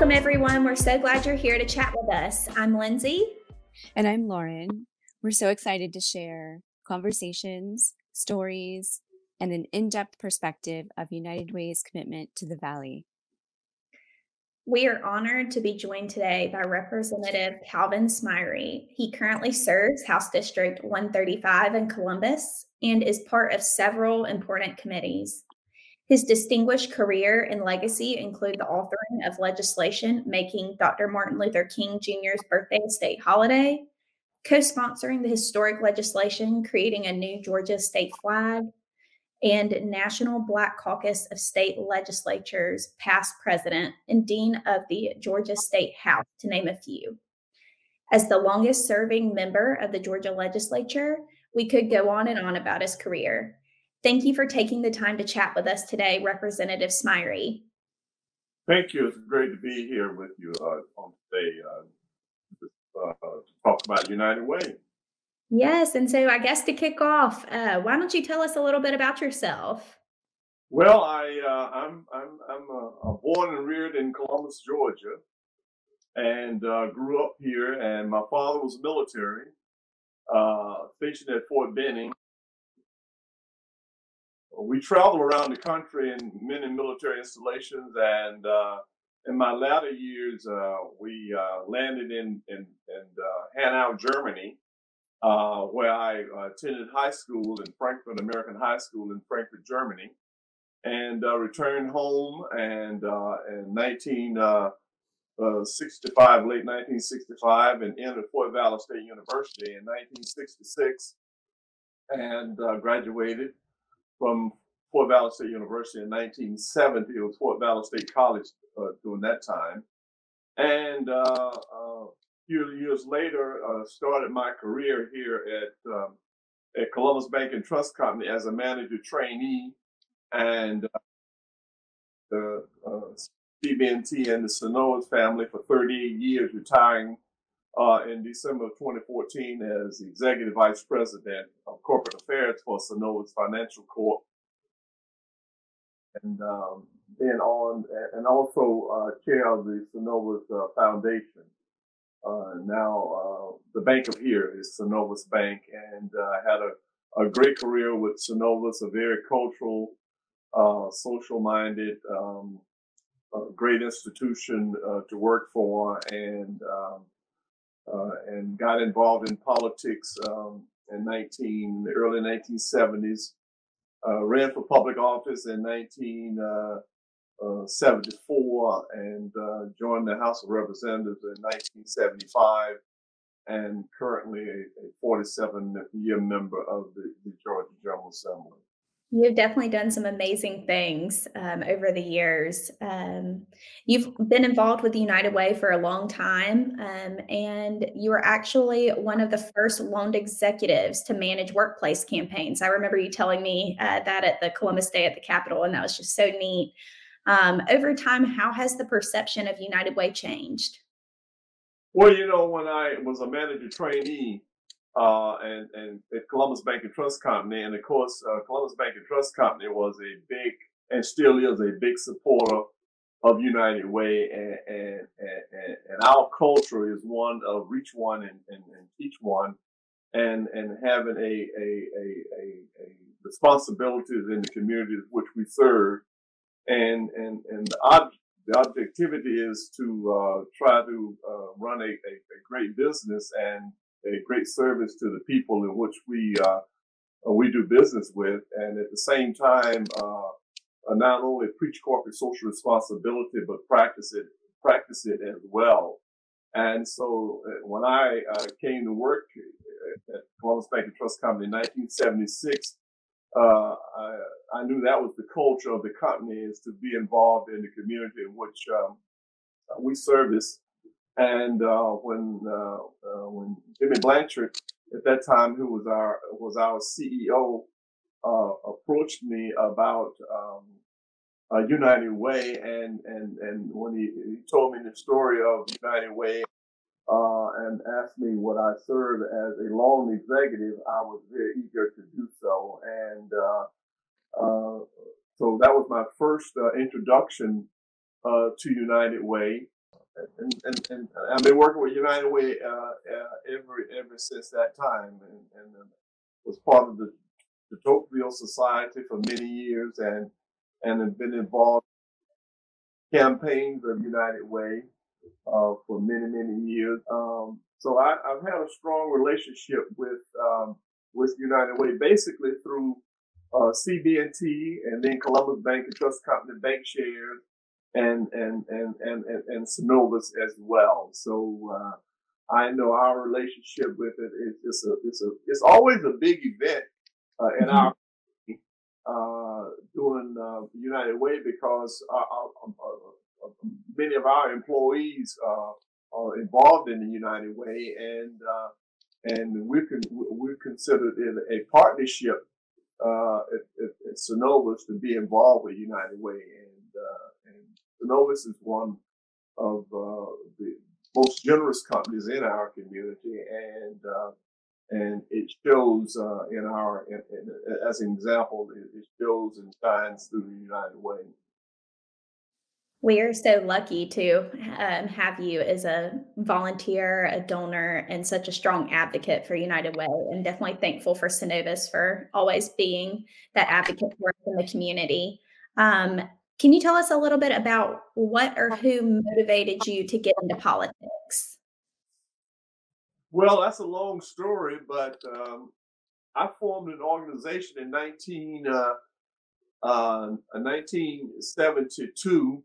Welcome, everyone. We're so glad you're here to chat with us. I'm Lindsay. And I'm Lauren. We're so excited to share conversations, stories, and an in-depth perspective of United Way's commitment to the Valley. We are honored to be joined today by Representative Calvin Smyre. He currently serves House District 135 in Columbus and is part of several important committees. His distinguished career and legacy include the authoring of legislation making Dr. Martin Luther King Jr.'s birthday a state holiday, co-sponsoring the historic legislation creating a new Georgia state flag, and National Black Caucus of State Legislatures, past president and dean of the Georgia State House, to name a few. As the longest serving member of the Georgia legislature, we could go on and on about his career. Thank you for taking the time to chat with us today, Representative Smyre. Thank you. It's great to be here with you on today to talk about United Way. Yes, and so I guess to kick off, why don't you tell us a little bit about yourself? Well, I'm born and reared in Columbus, Georgia, and grew up here. And my father was military, stationed at Fort Benning. We traveled around the country in many military installations, and in my latter years, we landed in Hanau, Germany, where I attended high school in Frankfurt American High School in Frankfurt, Germany, and returned home. And in 1965, late 1965, and entered Fort Valley State University in 1966, and graduated from Fort Valley State University in 1970. It was Fort Valley State College during that time. And a few years later, started my career here at Columbus Bank and Trust Company as a manager trainee, and the CB&T and the Synovus family for 38 years, retiring in December of 2014 as Executive Vice President of Corporate Affairs for Synovus Financial Corp. And then on, and also chair of the Synovus Foundation. Now the bank of here is Synovus Bank, and had a great career with Synovus, a very cultural, social-minded, great institution to work for, and got involved in politics in the early 1970s, ran for public office in 1974, and joined the House of Representatives in 1975, and currently a 47-year member of the Georgia General Assembly. You've definitely done some amazing things over the years. You've been involved with the United Way for a long time, and you were actually one of the first loaned executives to manage workplace campaigns. I remember you telling me that at the Columbus Day at the Capitol, and that was just so neat. Over time, how has the perception of United Way changed? Well, you know, when I was a manager trainee, and at Columbus Bank and Trust Company, and of course, Columbus Bank and Trust Company was a big, and still is a big supporter of United Way, and our culture is one of reach one and teach one, and having a responsibilities in the communities which we serve, and the objectivity is to try to run a great business and a great service to the people in which we do business with, and at the same time, not only preach corporate social responsibility but practice it as well. And so, when I came to work at Columbus Bank and Trust Company in 1976, I knew that was the culture of the company, is to be involved in the community in which we service. And when Jimmy Blanchard, at that time, who was our CEO, approached me about United Way, and when he told me the story of United Way, and asked me would I serve as a loan executive, I was very eager to do so, and so that was my first introduction to United Way. And I've been working with United Way ever since that time, and was part of the Tocqueville Society for many years, and have been involved in campaigns of United Way for many years. So I've had a strong relationship with United Way, basically through CB&T and then Columbus Bank and Trust Company, bank shares, and Synovus as well. So I know our relationship with it is it's always a big event in our doing United Way, because many of our employees are involved in the United Way, and we considered it a partnership at Synovus to be involved with United Way, and Synovus is one of the most generous companies in our community, and it shows in our as an example. It shows and shines through the United Way. We are so lucky to have you as a volunteer, a donor, and such a strong advocate for United Way, and definitely thankful for Synovus for always being that advocate for us in the community. Can you tell us a little bit about what or who motivated you to get into politics? Well, that's a long story, but I formed an organization in 1972.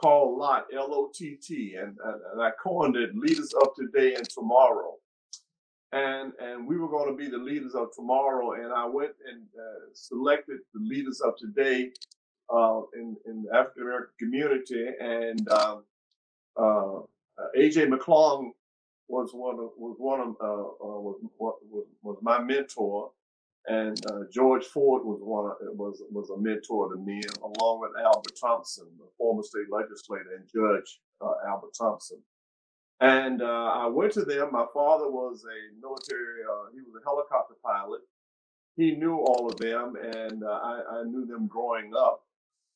Called LOTT, L-O-T-T, and I coined it Leaders of Today and Tomorrow. And we were going to be the leaders of tomorrow, and I went and selected the leaders of today in the African American community, and A.J. McClung was my mentor, and George Ford was a mentor to me, along with Albert Thompson, the former state legislator and judge, Albert Thompson. And I went to them. My father was a military, he was a helicopter pilot. He knew all of them, and I knew them growing up,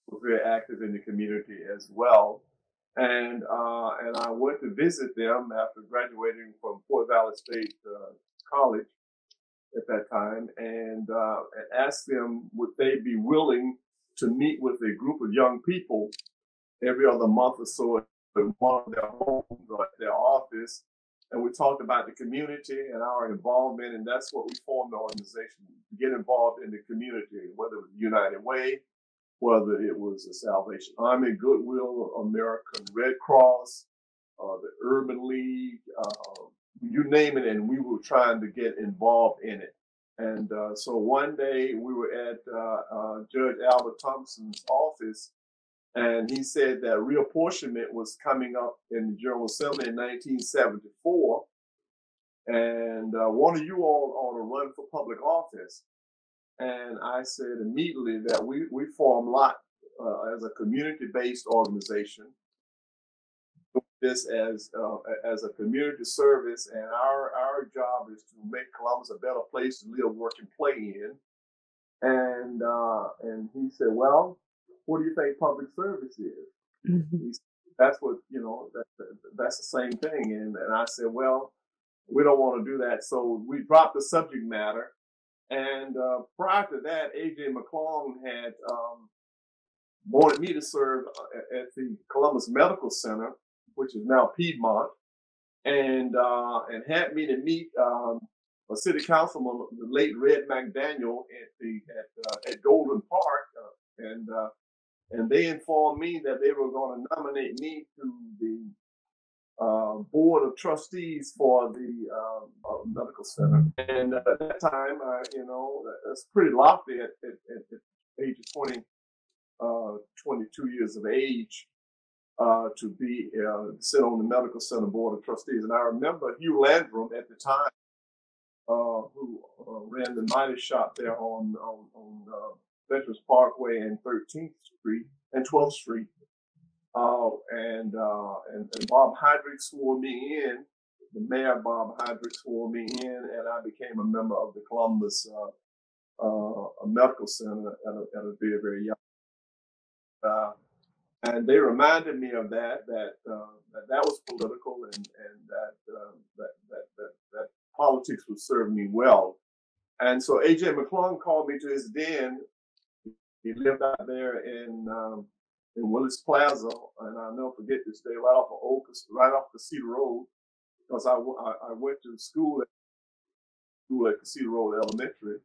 was very active in the community as well. And I went to visit them after graduating from Fort Valley State College at that time, and asked them would they be willing to meet with a group of young people every other month or so at one of their homes or at their office, and we talked about the community and our involvement, and that's what we formed the organization to get involved in the community, whether it was United Way, whether it was the Salvation Army, Goodwill, American Red Cross, the Urban League, you name it, and we were trying to get involved in it. And so one day we were at Judge Albert Thompson's office, and he said that reapportionment was coming up in the General Assembly in 1974, and one of you all ought to run for public office. And I said immediately that we formed LOTT as a community-based organization, this as a community service, and our job is to make Columbus a better place to live, work, and play in. And he said, well, what do you think public service is? Mm-hmm. He said, that's what, that's the same thing. And I said, well, we don't want to do that. So we dropped the subject matter. And prior to that, A.J. McClung had wanted me to serve at the Columbus Medical Center, which is now Piedmont, and had me to meet a city councilman, the late Red McDaniel, at Golden Park, and they informed me that they were going to nominate me to the board of trustees for the medical center. And at that time, that's pretty lofty at the age of 22 years of age. To be sit on the medical center board of trustees, and I remember Hugh Landrum at the time, who ran the Midas shop there on Veterans Parkway and 13th Street and 12th Street, and Bob Heydrich swore me in. The mayor Bob Heydrich swore me in, and I became a member of the Columbus Medical Center at a very young. And they reminded me of that was political, and that politics would serve me well. And so A.J. McClung called me to his den. He lived out there in Willis Plaza, and I'll never forget this day, right off the Cedar Road, because I went to school at Cedar Road Elementary.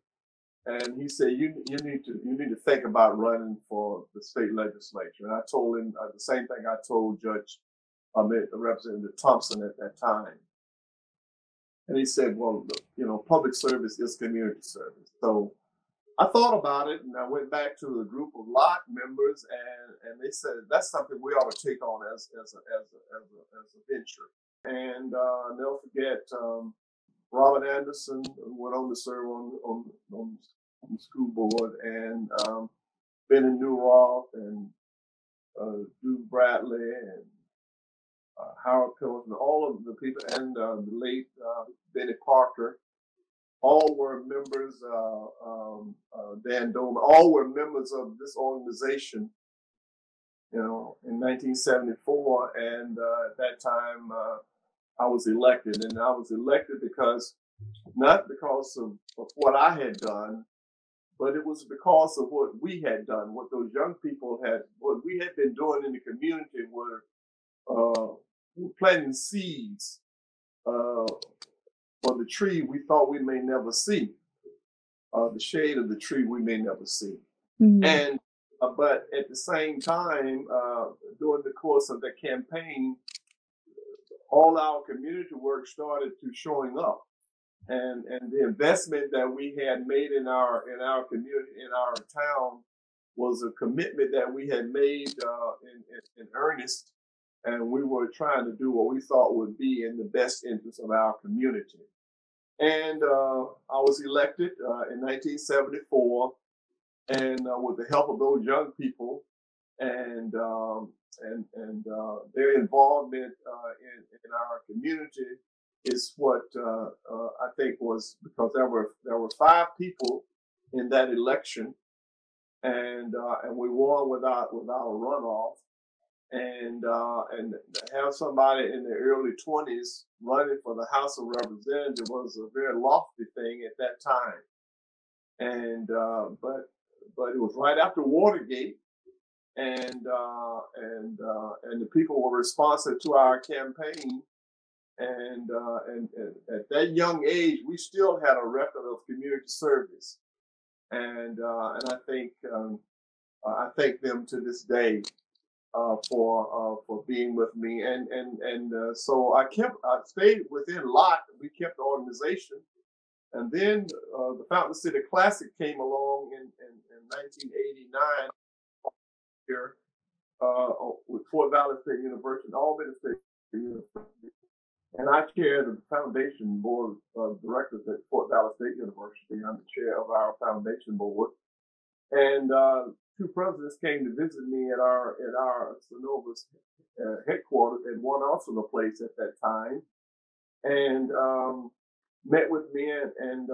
And he said, you need to think about running for the state legislature. And I told him the same thing I told Representative Thompson at that time. And he said, well, public service is community service. So I thought about it, and I went back to a group of LOTT members, and they said that's something we ought to take on as a venture. And they'll forget Robert Anderson, who went on to serve on the school board, and Benny Newroth, and Duke Bradley, and Howard Pilton, all of the people, and the late Benny Parker. All were members, Dan Doman, all were members of this organization, in 1974. And at that time, I was elected. And I was elected not because of what I had done, but it was because of what we had done, what those young people had, what we had been doing in the community were planting seeds for the tree we thought we may never see, the shade of the tree we may never see. Mm-hmm. And but at the same time, during the course of the campaign, all our community work started to showing up, and the investment that we had made in our community, in our town, was a commitment that we had made in earnest. And we were trying to do what we thought would be in the best interest of our community. And I was elected in 1974, and with the help of those young people and their involvement in our community is what I think was, because there were 5 people in that election, and we won without a runoff. And to have somebody in the early 20s running for the House of Representatives was a very lofty thing at that time. And but it was right after Watergate, and the people were responsive to our campaign. And at that young age, we still had a record of community service. And I thank them to this day for being with me, and so I stayed within LOTT. We kept the organization, and then the Fountain City Classic came along in 1989 here with Fort Valley State University, Albany State University, and I chair the foundation board of directors at Fort Valley State University. I'm the chair of our foundation board, and 2 presidents came to visit me at our Synovus headquarters, and one also the place at that time, and met with me, and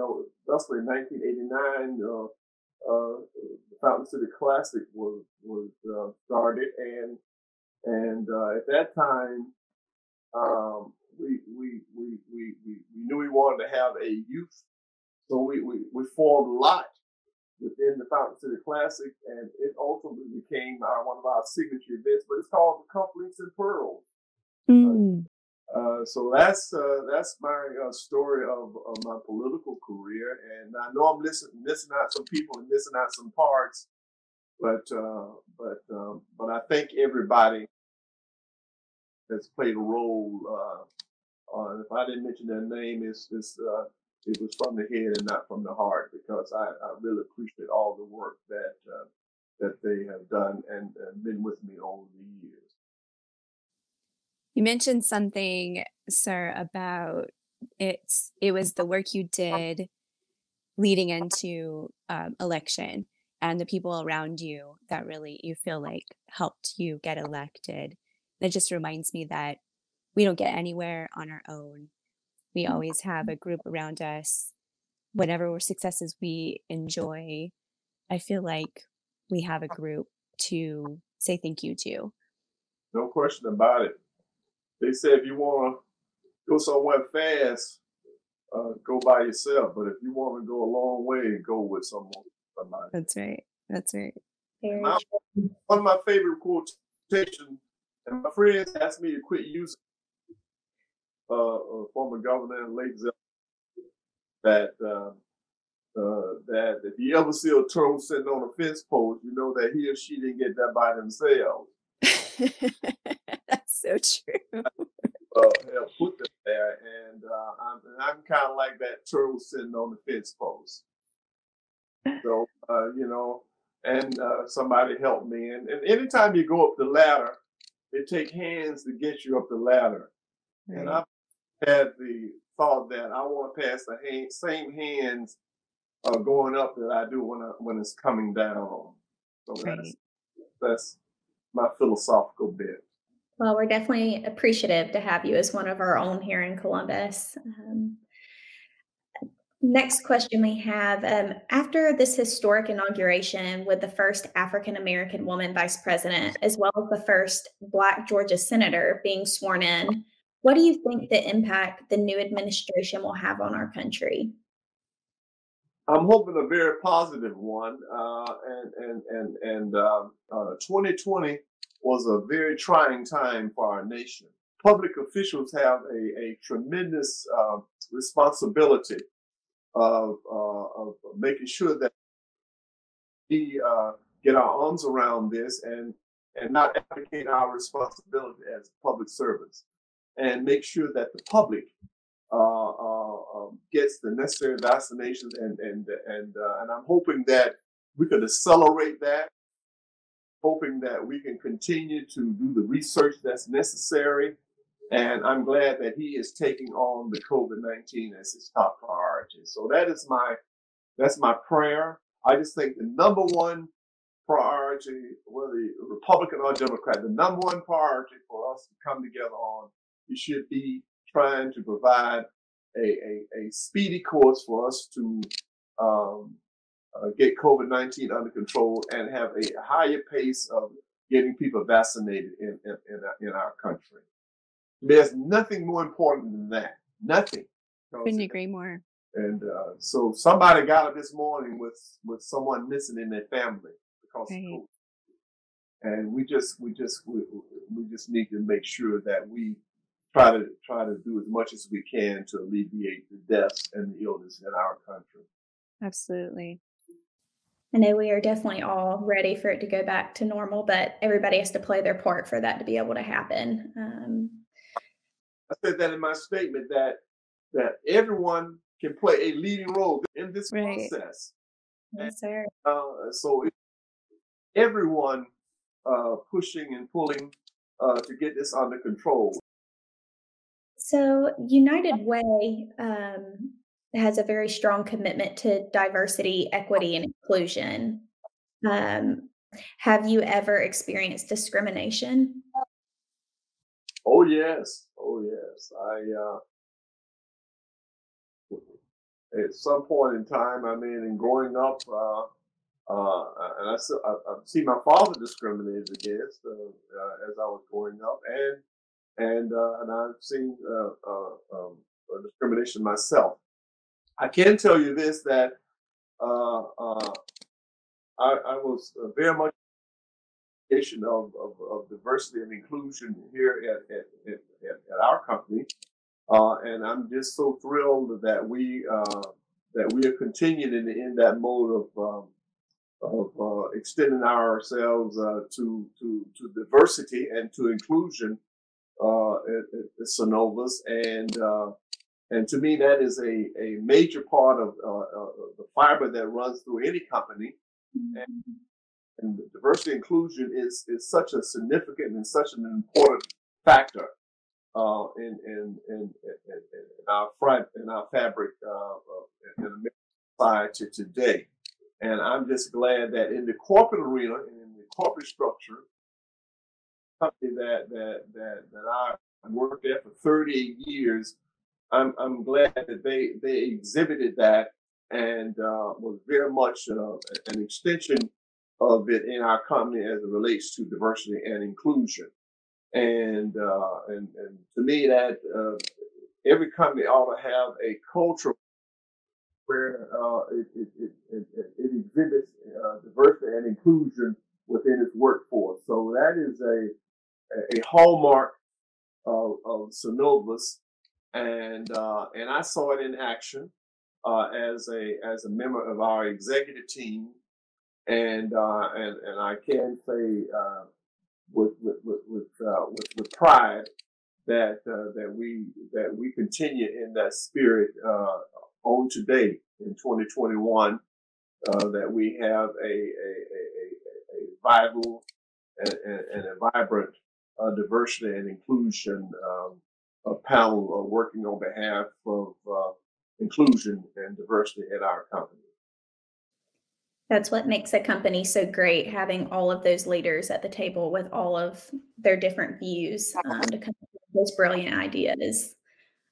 thusly in 1989, the Fountain City Classic was started, and at that time, we knew we wanted to have a youth, so we formed LOTT within the Fountain City Classic, and it ultimately became one of our signature events, but it's called the Couplings and Pearls. Mm. So that's my story of my political career, and I know I'm missing out some people and missing out some parts, but I thank everybody that's played a role. If I didn't mention their name, it was from the head and not from the heart, because I really appreciate all the work that they have done and been with me over the years. You mentioned something, sir, about it was the work you did leading into election and the people around you that really you feel like helped you get elected. That just reminds me that we don't get anywhere on our own. We always have a group around us. Whatever successes we enjoy, I feel like we have a group to say thank you to. No question about it. They say if you want to go somewhere fast, go by yourself. But if you want to go a long way, go with someone. Somebody. That's right. That's right. One of my favorite quotations, and my friends asked me to quit using former governor and late that if you ever see a turtle sitting on a fence post, you know that he or she didn't get that by themselves. That's so true. Put them there, and I'm kind of like that turtle sitting on the fence post. So you know, and somebody helped me. And anytime you go up the ladder, they take hands to get you up the ladder. Right. And I had the thought that I want to pass the same hands going up that I do when it's coming down. So right. That's my philosophical bit. Well, we're definitely appreciative to have you as one of our own here in Columbus. Next question we have, after this historic inauguration with the first African-American woman vice president, as well as the first Black Georgia senator being sworn in, what do you think the impact the new administration will have on our country? I'm hoping a very positive one. 2020 was a very trying time for our nation. Public officials have a tremendous responsibility of making sure that we get our arms around this and not abdicate our responsibility as public servants, and make sure that the public gets the necessary vaccinations, and I'm hoping that we could accelerate that, hoping that we can continue to do the research that's necessary. And I'm glad that he is taking on the COVID-19 as his top priority. So that's my prayer. I just think the number one priority, whether Republican or Democrat, the number one priority for us to come together on, it should be trying to provide a speedy course for us to get COVID-19 under control and have a higher pace of getting people vaccinated in our country. There's nothing more important than that. Nothing. Couldn't agree more. And so somebody got up this morning with someone missing in their family because of COVID. And we just need to make sure that we try to do as much as we can to alleviate the deaths and the illness in our country. Absolutely. I know we are definitely all ready for it to go back to normal, but everybody has to play their part for that to be able to happen. I said that in my statement that everyone can play a leading role in this process. Yes, sir. So everyone pushing and pulling to get this under control. So United Way has a very strong commitment to diversity, equity, and inclusion. Have you ever experienced discrimination? Oh, yes. Oh, yes. I at some point in time, I mean, in growing up, and I've seen my father discriminated against as I was growing up, and I've seen discrimination myself. I can tell you this, that I was very much of diversity and inclusion here at our company, and I'm just so thrilled that we are continuing in that mode of extending ourselves to diversity and to inclusion at Synovus, and to me that is a major part of the fiber that runs through any company. Mm-hmm. And diversity and inclusion is such a significant and such an important factor in our fabric in American society today. And I'm just glad that in the corporate arena and in the corporate structure, company that I worked at for 38 years, I'm glad that they exhibited that and was very much an extension of it in our company as it relates to diversity and inclusion. And to me, that every company ought to have a culture where it exhibits diversity and inclusion within its workforce. So that is a hallmark of Synovus, and I saw it in action as a member of our executive team, and I can say with pride that that we continue in that spirit on today in 2021, that we have a viable and a vibrant diversity and inclusion panel working on behalf of inclusion and diversity at our company. That's what makes a company so great, having all of those leaders at the table with all of their different views to come up with those brilliant ideas.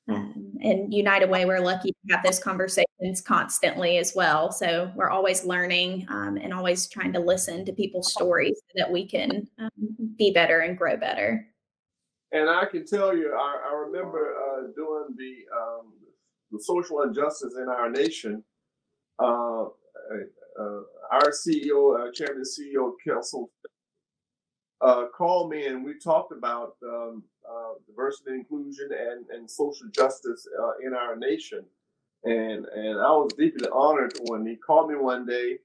And United Way, we're lucky to have those conversations constantly as well. So we're always learning and always trying to listen to people's stories so that we can be better and grow better. And I can tell you, I remember doing the social injustice in our nation. Our CEO, chairman of the CEO Council, called me, and we talked about diversity and inclusion and social justice in our nation. And I was deeply honored when he called me one day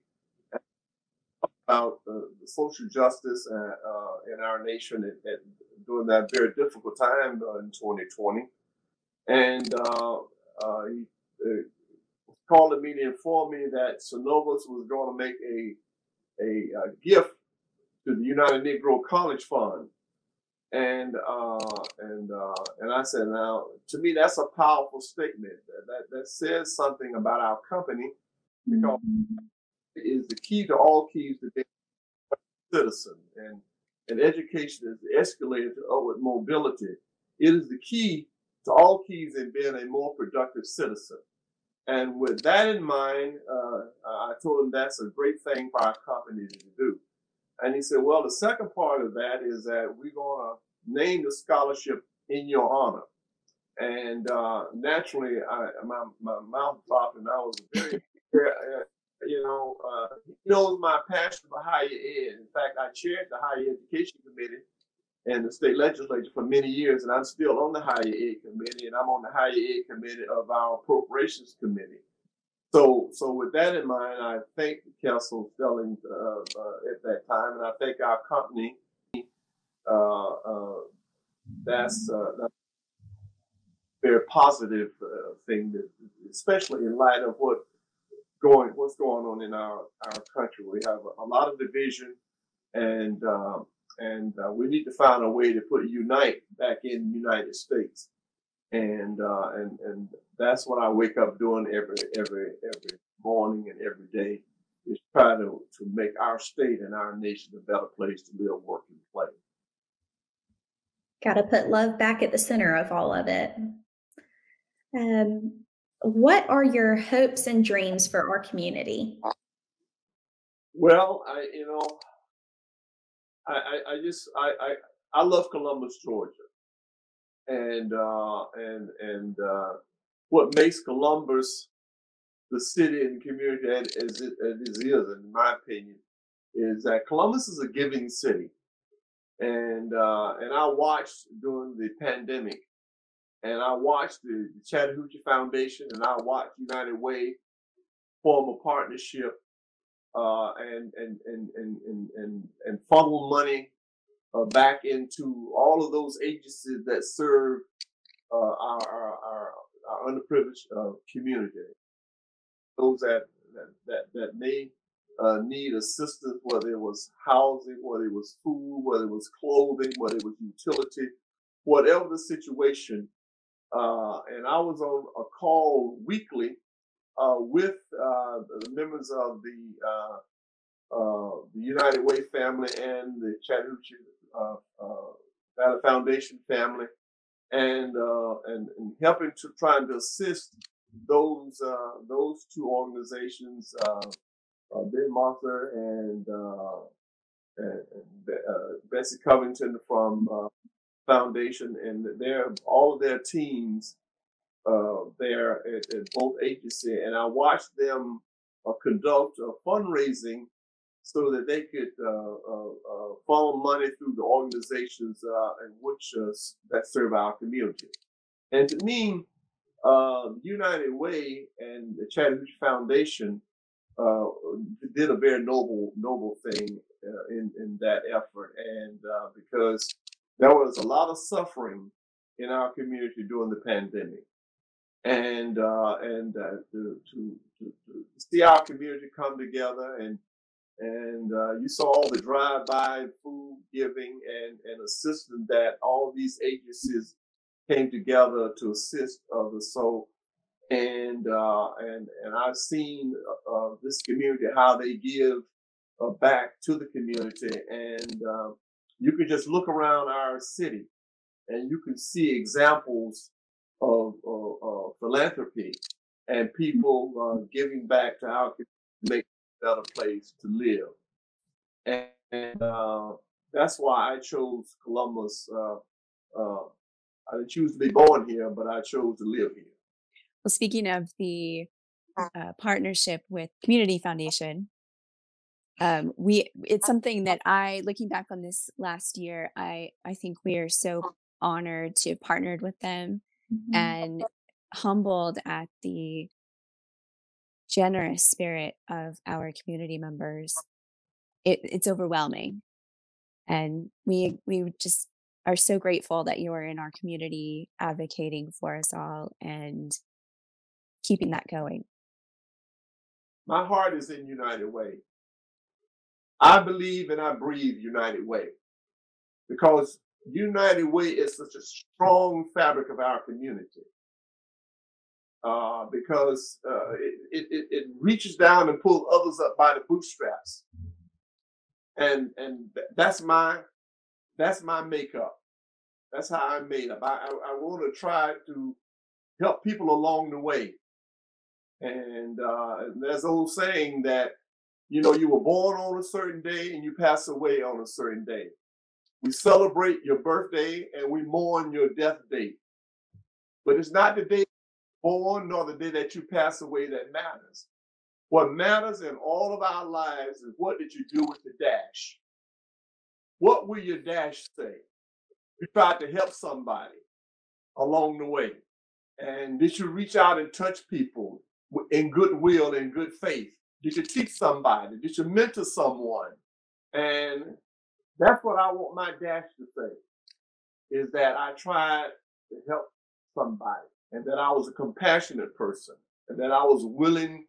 about the social justice in our nation during that very difficult time in 2020. And he called me to inform me that Synovus was going to make a gift to the United Negro College Fund, and I said, now to me that's a powerful statement that says something about our company, because it is the key to all keys to being a citizen, and education is the escalator to upward mobility. It is the key to all keys in being a more productive citizen. And with that in mind, I told him that's a great thing for our company to do. And he said, well, the second part of that is that we're going to name the scholarship in your honor. And naturally, my mouth dropped, and I was very, he knows my passion for higher ed. In fact, I chaired the Higher Education Committee and the state legislature for many years, and I'm still on the Higher Ed Committee, and I'm on the Higher Ed Committee of our Appropriations Committee. So with that in mind, I thank Council Stelling at that time, and I thank our company. That's a very positive thing, that, especially in light of what's going on in our country. We have a lot of division, and we need to find a way to put unite back in the United States. And that's what I wake up doing every morning and every day, is try to make our state and our nation a better place to live, work, and play. Got to put love back at the center of all of it. What are your hopes and dreams for our community? Well, I love Columbus, Georgia. And what makes Columbus the city and community as it is, in my opinion, is that Columbus is a giving city. And I watched during the pandemic, and I watched the Chattahoochee Foundation, and I watched United Way form a partnership and funnel money back into all of those agencies that serve our underprivileged community, those that may need assistance, whether it was housing, whether it was food, whether it was clothing, whether it was utility, whatever the situation. And I was on a call weekly with the members of the United Way family and the Chattahoochee Valley Foundation family, and helping to trying to assist those two organizations Ben Martha and Betsy Covington from Foundation, and all of their teams there at both agencies, and I watched them conduct fundraising so that they could funnel money through the organizations in which that serve our community. And to me, United Way and the Chattahoochee Foundation did a very noble thing in that effort, and because there was a lot of suffering in our community during the pandemic, and to see our community come together, and you saw all the drive-by food giving and assistance that all these agencies came together to assist others. So, and I've seen this community, how they give back to the community, and you can just look around our city and you can see examples of philanthropy and people giving back to our community to make a better place to live. And that's why I chose Columbus. I didn't choose to be born here, but I chose to live here. Well, speaking of the partnership with Community Foundation, it's something that I, looking back on this last year, I think we are so honored to have partnered with them, mm-hmm. and humbled at the generous spirit of our community members. It's overwhelming, and we just are so grateful that you are in our community advocating for us all and keeping that going. My heart is in United Way. I believe and I breathe United Way, because United Way is such a strong fabric of our community, because it reaches down and pulls others up by the bootstraps, and that's my makeup. That's how I'm made up. I want to try to help people along the way, and there's an old saying that, you know, you were born on a certain day and you pass away on a certain day. We celebrate your birthday and we mourn your death date. But it's not the day born nor the day that you pass away that matters. What matters in all of our lives is, what did you do with the dash? What will your dash say? You tried to help somebody along the way. And did you reach out and touch people in goodwill and good faith? Did you teach somebody? Did you mentor someone? And that's what I want my dash to say, is that I tried to help somebody, and that I was a compassionate person, and that I was willing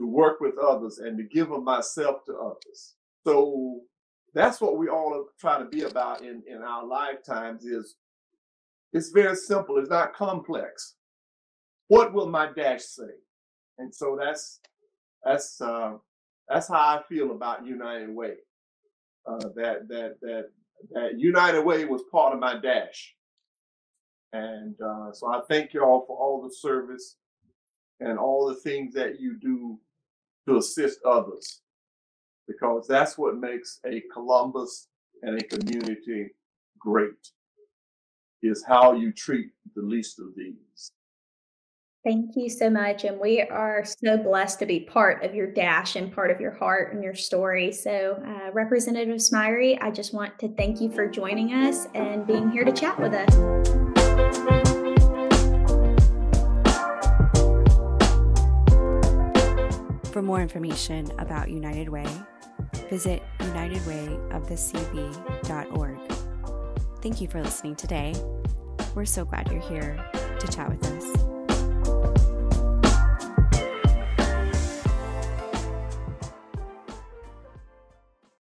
to work with others and to give of myself to others. So that's what we all try to be about in our lifetimes. Is it's very simple. It's not complex. What will my dash say? And so that's how I feel about United Way. That United Way was part of my dash, and so I thank you all for all the service and all the things that you do to assist others, because that's what makes a Columbus and a community great, is how you treat the least of these. Thank you so much. And we are so blessed to be part of your dash and part of your heart and your story. So Representative Smyre, I just want to thank you for joining us and being here to chat with us. For more information about United Way, visit unitedwayofthecb.org. Thank you for listening today. We're so glad you're here to chat with us.